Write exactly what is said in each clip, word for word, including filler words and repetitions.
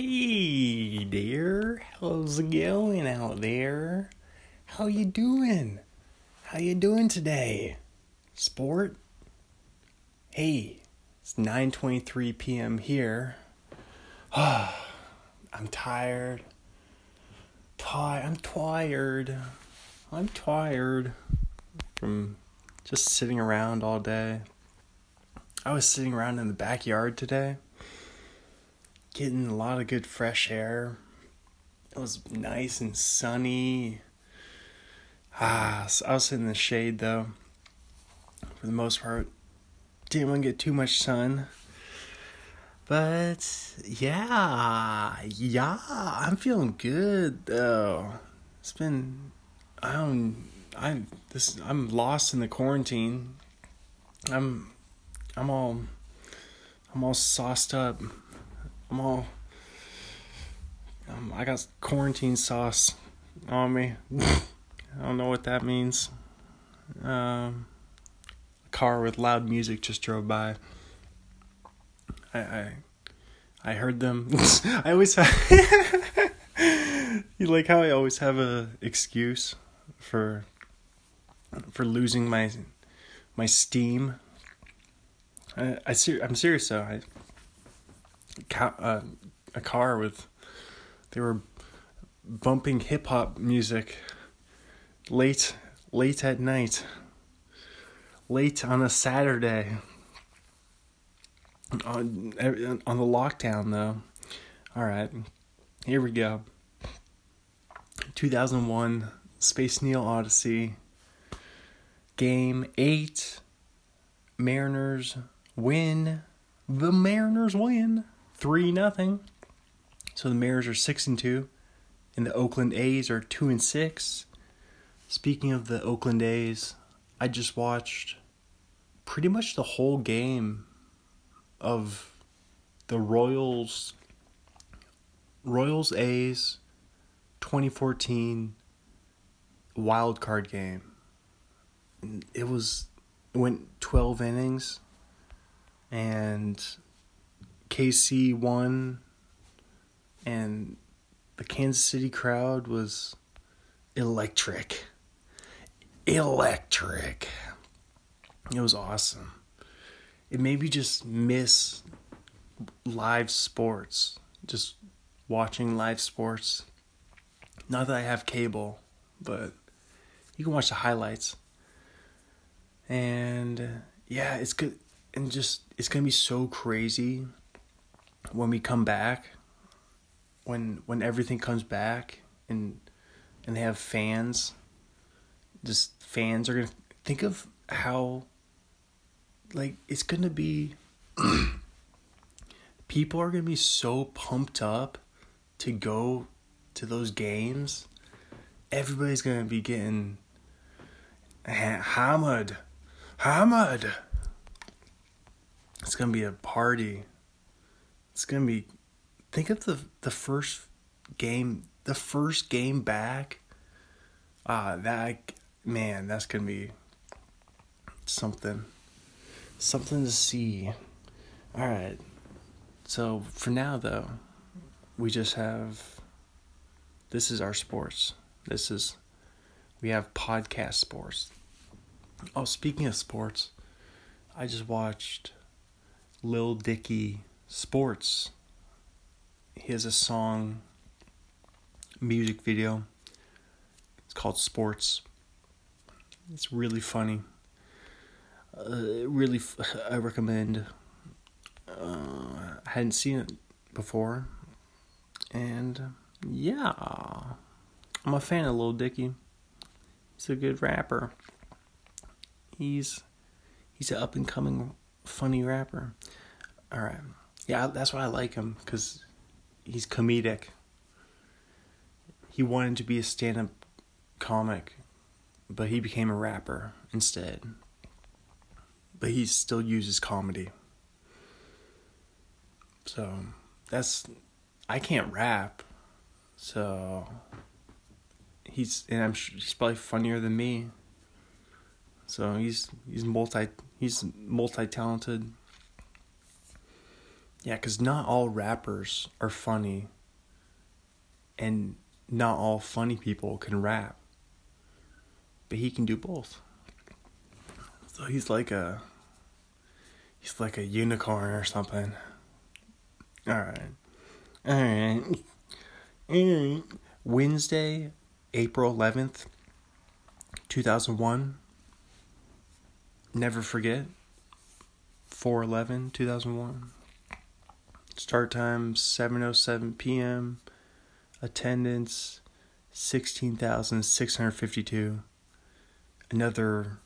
Hey there, how's it going out there? How you doing? How you doing today? Sport? Hey, it's nine twenty-three p.m. here. I'm tired. Tired. I'm tired. I'm tired from just sitting around all day. I was sitting around in the backyard today, getting a lot of good fresh air. It was nice and sunny. Ah, so I was sitting in the shade though, for the most part. Didn't want to get too much sun. But yeah, yeah, I'm feeling good though. It's been, I don't, I this I'm lost in the quarantine. I'm, I'm all, I'm all sauced up. I'm all, um, I got quarantine sauce on me. I don't know what that means. Um, a car with loud music just drove by. I, I, I heard them. I always have, you like how I always have a excuse for, for losing my, my steam. I, I ser- I'm serious though. I, Uh, a car with, they were bumping hip hop music late, late at night, late on a Saturday, on, on the lockdown though. All right, here we go. two thousand one Space Needle Odyssey, game eight, Mariners win, the Mariners win. Three nothing. So the Mariners are six and two, and the Oakland A's are two and six. Speaking of the Oakland A's, I just watched pretty much the whole game of the Royals. Royals A's, twenty fourteen wild card game. It was it went twelve innings, and K C won, and the Kansas City crowd was electric. Electric. It was awesome. It made me just miss live sports. Just watching live sports. Not that I have cable, but you can watch the highlights. And yeah, it's good. And just, it's going to be so crazy when we come back, when when everything comes back, and and they have fans, just fans are gonna think of how, like, it's gonna be. People are gonna be so pumped up to go to those games. Everybody's gonna be getting hammered, hammered. It's gonna be a party. It's going to be, think of the, the first game, the first game back. Ah, that, man, that's going to be something, something to see. All right. So for now, though, we just have, this is our sports. This is, we have podcast sports. Oh, speaking of sports, I just watched Lil Dicky sports. He has a song, music video. It's called Sports. It's really funny. Uh, really, f- I recommend. Uh, I hadn't seen it before, and yeah, I'm a fan of Lil Dicky. He's a good rapper. He's he's an up and coming funny rapper. All right. Yeah, that's why I like him, because he's comedic. He wanted to be a stand-up comic, but he became a rapper instead. But he still uses comedy. So, that's... I can't rap, so... He's... And I'm sure he's probably funnier than me. So, he's he's multi... He's multi-talented. Yeah, because not all rappers are funny, and not all funny people can rap. But he can do both. So he's like a, he's like a unicorn or something. All right, all right, all right. Wednesday, April eleventh, two thousand one. Never forget. four eleven two thousand one. Start time seven oh seven p.m. Attendance sixteen thousand six hundred fifty-two. Another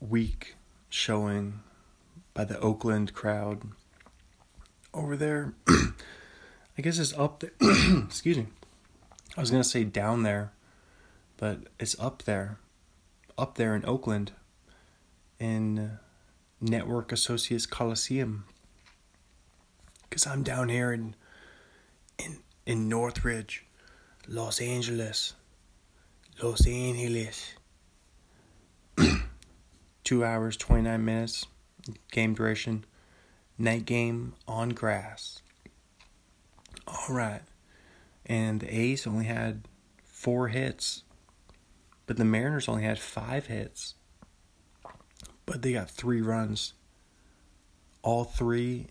weak showing by the Oakland crowd over there. I guess it's up there. Excuse me. I was going to say down there, but it's up there. Up there in Oakland in Network Associates Coliseum. Because I'm down here in, in in Northridge, Los Angeles. Los Angeles. Two hours, twenty-nine minutes. Game duration. Night game on grass. All right. And the A's only had four hits. But the Mariners only had five hits. But they got three runs. All three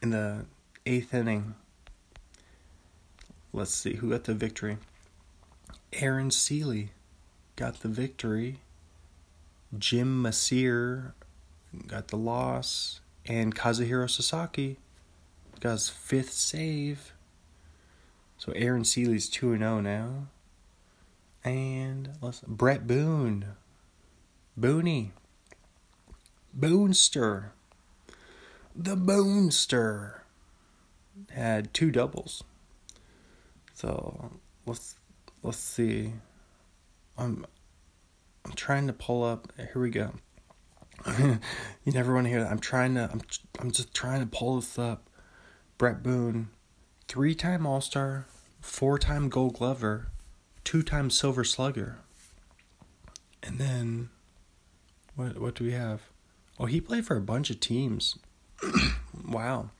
in the eighth inning. Let's see who got the victory. Aaron Seeley got the victory. Jim Masir got the loss. And Kazuhiro Sasaki got his fifth save. So Aaron Seeley's two and oh now. And let's, Brett Boone. Booney. Boonster, the Boonster, had two doubles. So let's let's see. I'm I'm trying to pull up. Here we go. You never want to hear that. I'm trying to. I'm I'm just trying to pull this up. Brett Boone, three-time All-Star, four-time Gold Glover, two-time Silver Slugger. And then, what what do we have? Oh, he played for a bunch of teams. Wow.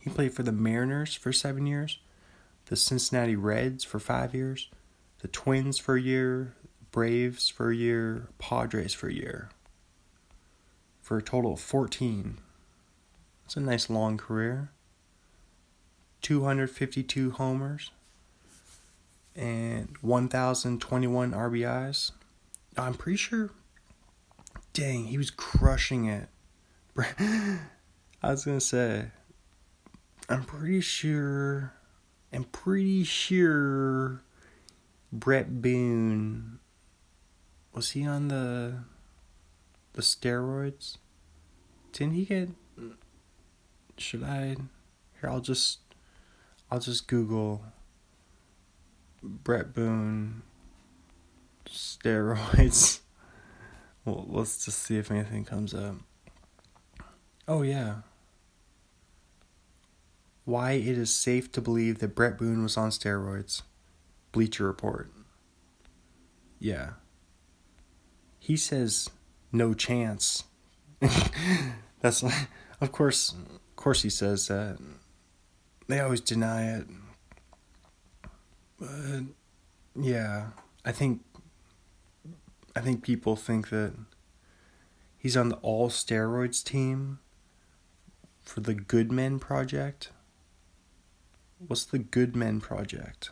He played for the Mariners for seven years, the Cincinnati Reds for five years, the Twins for a year, Braves for a year, Padres for a year. For a total of fourteen. It's a nice long career. two hundred fifty-two homers and one thousand twenty-one R B Is. I'm pretty sure... Dang, he was crushing it. I was going to say, I'm pretty sure, I'm pretty sure Brett Boone, was he on the, the steroids? Didn't he get, should I, here, I'll just, I'll just Google Brett Boone steroids. Well, let's just see if anything comes up. Oh, yeah. Why it is safe to believe that Brett Boone was on steroids. Bleacher Report. Yeah. He says, no chance. That's, of course, of course he says that. They always deny it. But, yeah. I think... I think people think that he's on the all steroids team for the Good Men Project. What's the Good Men Project?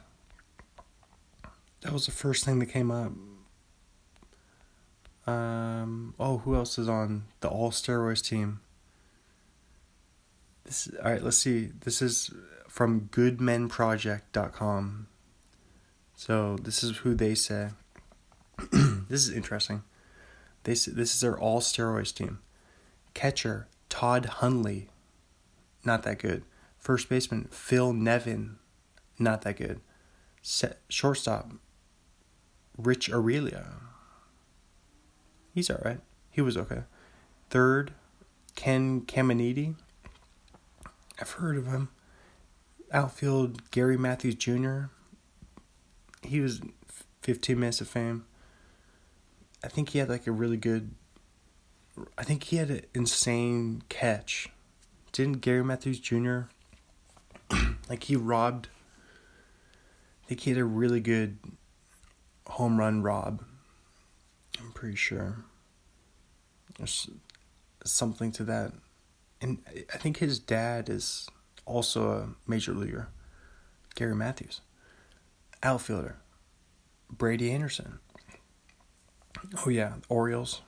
That was the first thing that came up. Um. Oh, who else is on the all steroids team? This. All right. Let's see. This is from good men project dot com. So this is who they say. This is interesting. This this is their all steroids team. Catcher Todd Hundley, not that good. First baseman Phil Nevin, not that good. Set, shortstop Rich Aurelia. He's all right. He was okay. Third, Ken Caminiti. I've heard of him. Outfield Gary Matthews Junior He was fifteen minutes of fame. I think he had like a really good, I think he had an insane catch didn't Gary Matthews Junior like he robbed, I think he had a really good home run rob. I'm pretty sure. There's something to that. And I think his dad is also a major leaguer. Gary Matthews. Outfielder. Brady Anderson. Oh yeah, Orioles.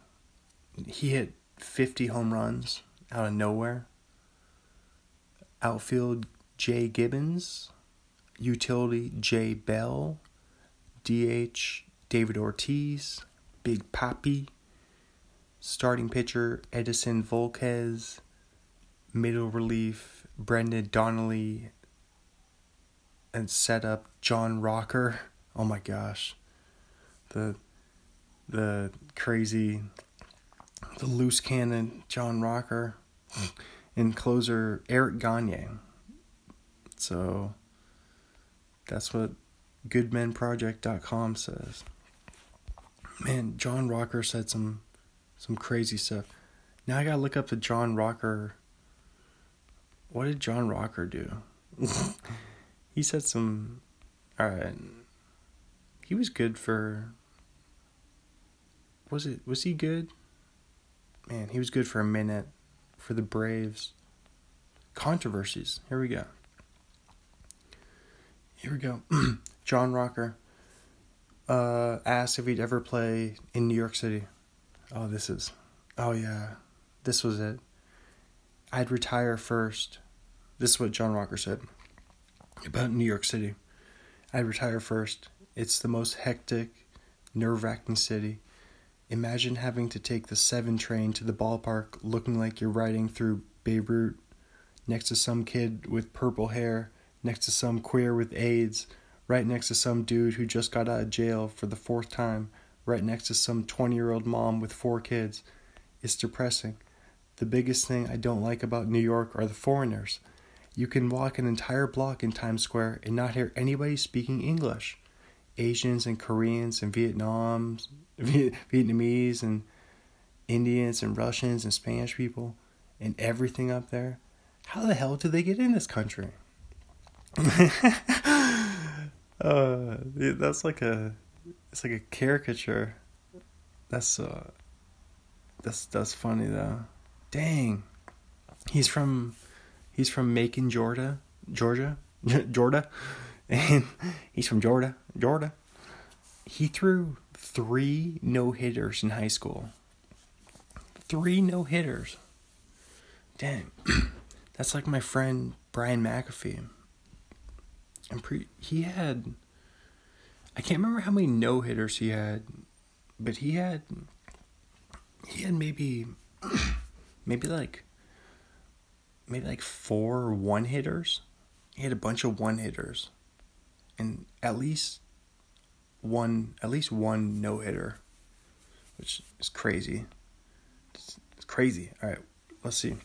He hit fifty home runs out of nowhere. Outfield Jay Gibbons. Utility Jay Bell. D H David Ortiz. Big Papi. Starting pitcher Edison Volquez. Middle relief Brendan Donnelly. And set up John Rocker. Oh my gosh. The the crazy, the loose cannon John Rocker. And closer Eric Gagné. So that's what good men project dot com says. Man, John Rocker said some some crazy stuff. Now I gotta look up the John Rocker. What did John Rocker do? He said some... Alright. He was good for... Was it? Was he good? Man, he was good for a minute. For the Braves. Controversies. Here we go. Here we go. John Rocker uh, asked if he'd ever play in New York City. Oh, this is... Oh, yeah. This was it. I'd retire first. This is what John Rocker said about New York City. I'd retire first. It's the most hectic, nerve-wracking city. Imagine having to take the seven train to the ballpark looking like you're riding through Beirut next to some kid with purple hair, next to some queer with AIDS, right next to some dude who just got out of jail for the fourth time, right next to some twenty-year-old mom with four kids. It's depressing. The biggest thing I don't like about New York are the foreigners. You can walk an entire block in Times Square and not hear anybody speaking English. Asians and Koreans and Vietnam, Vietnamese and Indians and Russians and Spanish people and everything up there. How the hell do they get in this country? uh, that's like a, it's like a caricature. That's uh, that's that's funny though. Dang, he's from, he's from Macon, Georgia, Georgia, Georgia, and he's from Georgia, Georgia. He threw three no hitters in high school. Three no hitters. Dang, that's like my friend Brian McAfee. I'm pre. He had, I can't remember how many no hitters he had, but he had, he had maybe, maybe like, maybe like four one hitters. He had a bunch of one hitters, and at least one, at least one no hitter, which is crazy. It's, it's crazy. All right, let's see.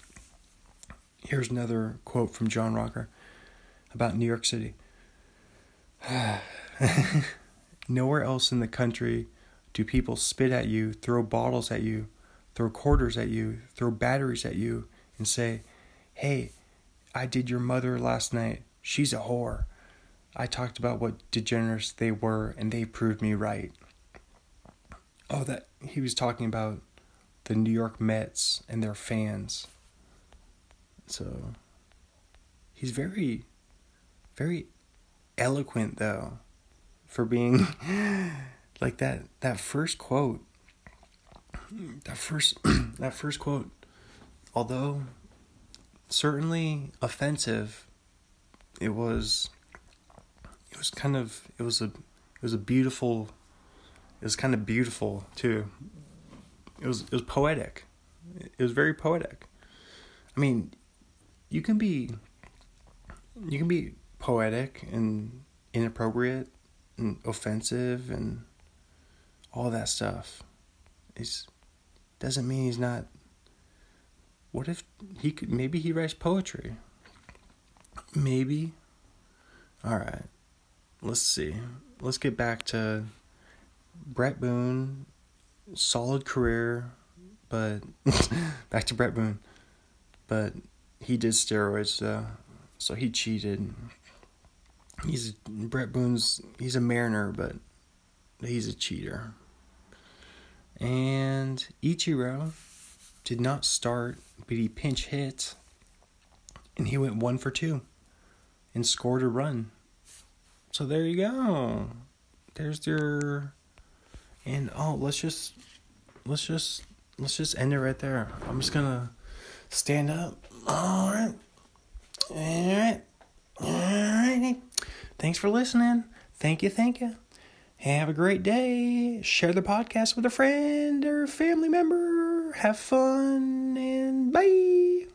Here's another quote from John Rocker about New York City. Nowhere else in the country do people spit at you, throw bottles at you, throw quarters at you, throw batteries at you, and say, hey, I did your mother last night. She's a whore. I talked about what degenerates they were, and they proved me right. Oh, that he was talking about the New York Mets and their fans. So he's very, very eloquent, though, for being like that, that first quote, that first, that first quote, although certainly offensive, it was, it was kind of, it was a, it was a beautiful, it was kind of beautiful too. It was, it was poetic. It was very poetic. I mean, you can be, you can be poetic and inappropriate and offensive and all that stuff. It doesn't mean he's not. What if he could? Maybe he writes poetry. Maybe. All right. Let's see. Let's get back to Brett Boone. Solid career, but back to Brett Boone. But he did steroids, uh, so he cheated. He's Brett Boone's. He's a Mariner, but he's a cheater. And Ichiro did not start, but he pinch hit, and he went one for two, and scored a run. So there you go. There's their, and oh, let's just, let's just, let's just end it right there. I'm just gonna stand up. All right, all right, all righty. Thanks for listening. Thank you, thank you. Have a great day. Share the podcast with a friend or family member. Have fun and bye.